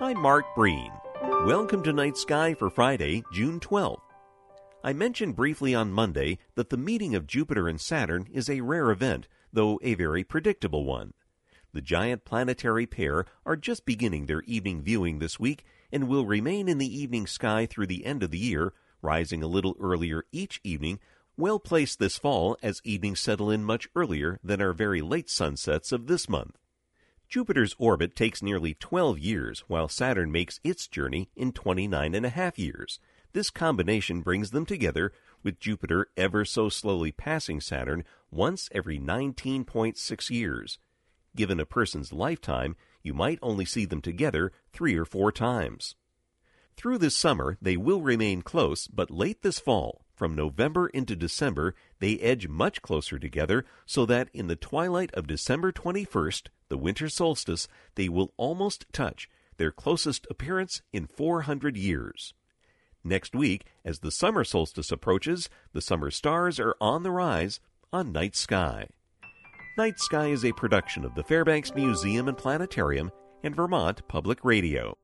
I'm Mark Breen. Welcome to Night Sky for Friday, June 12th. I mentioned briefly on Monday that the meeting of Jupiter and Saturn is a rare event, though a very predictable one. The giant planetary pair are just beginning their evening viewing this week and will remain in the evening sky through the end of the year, rising a little earlier each evening, well placed this fall as evenings settle in much earlier than our very late sunsets of this month. Jupiter's orbit takes nearly 12 years, while Saturn makes its journey in 29.5 years. This combination brings them together, with Jupiter ever so slowly passing Saturn once every 19.6 years. Given a person's lifetime, you might only see them together 3 or 4 times. Through this summer, they will remain close, but late this fall, from November into December, they edge much closer together so that in the twilight of December 21st, the winter solstice, they will almost touch, their closest appearance in 400 years. Next week, as the summer solstice approaches, the summer stars are on the rise on Night Sky. Night Sky is a production of the Fairbanks Museum and Planetarium and Vermont Public Radio.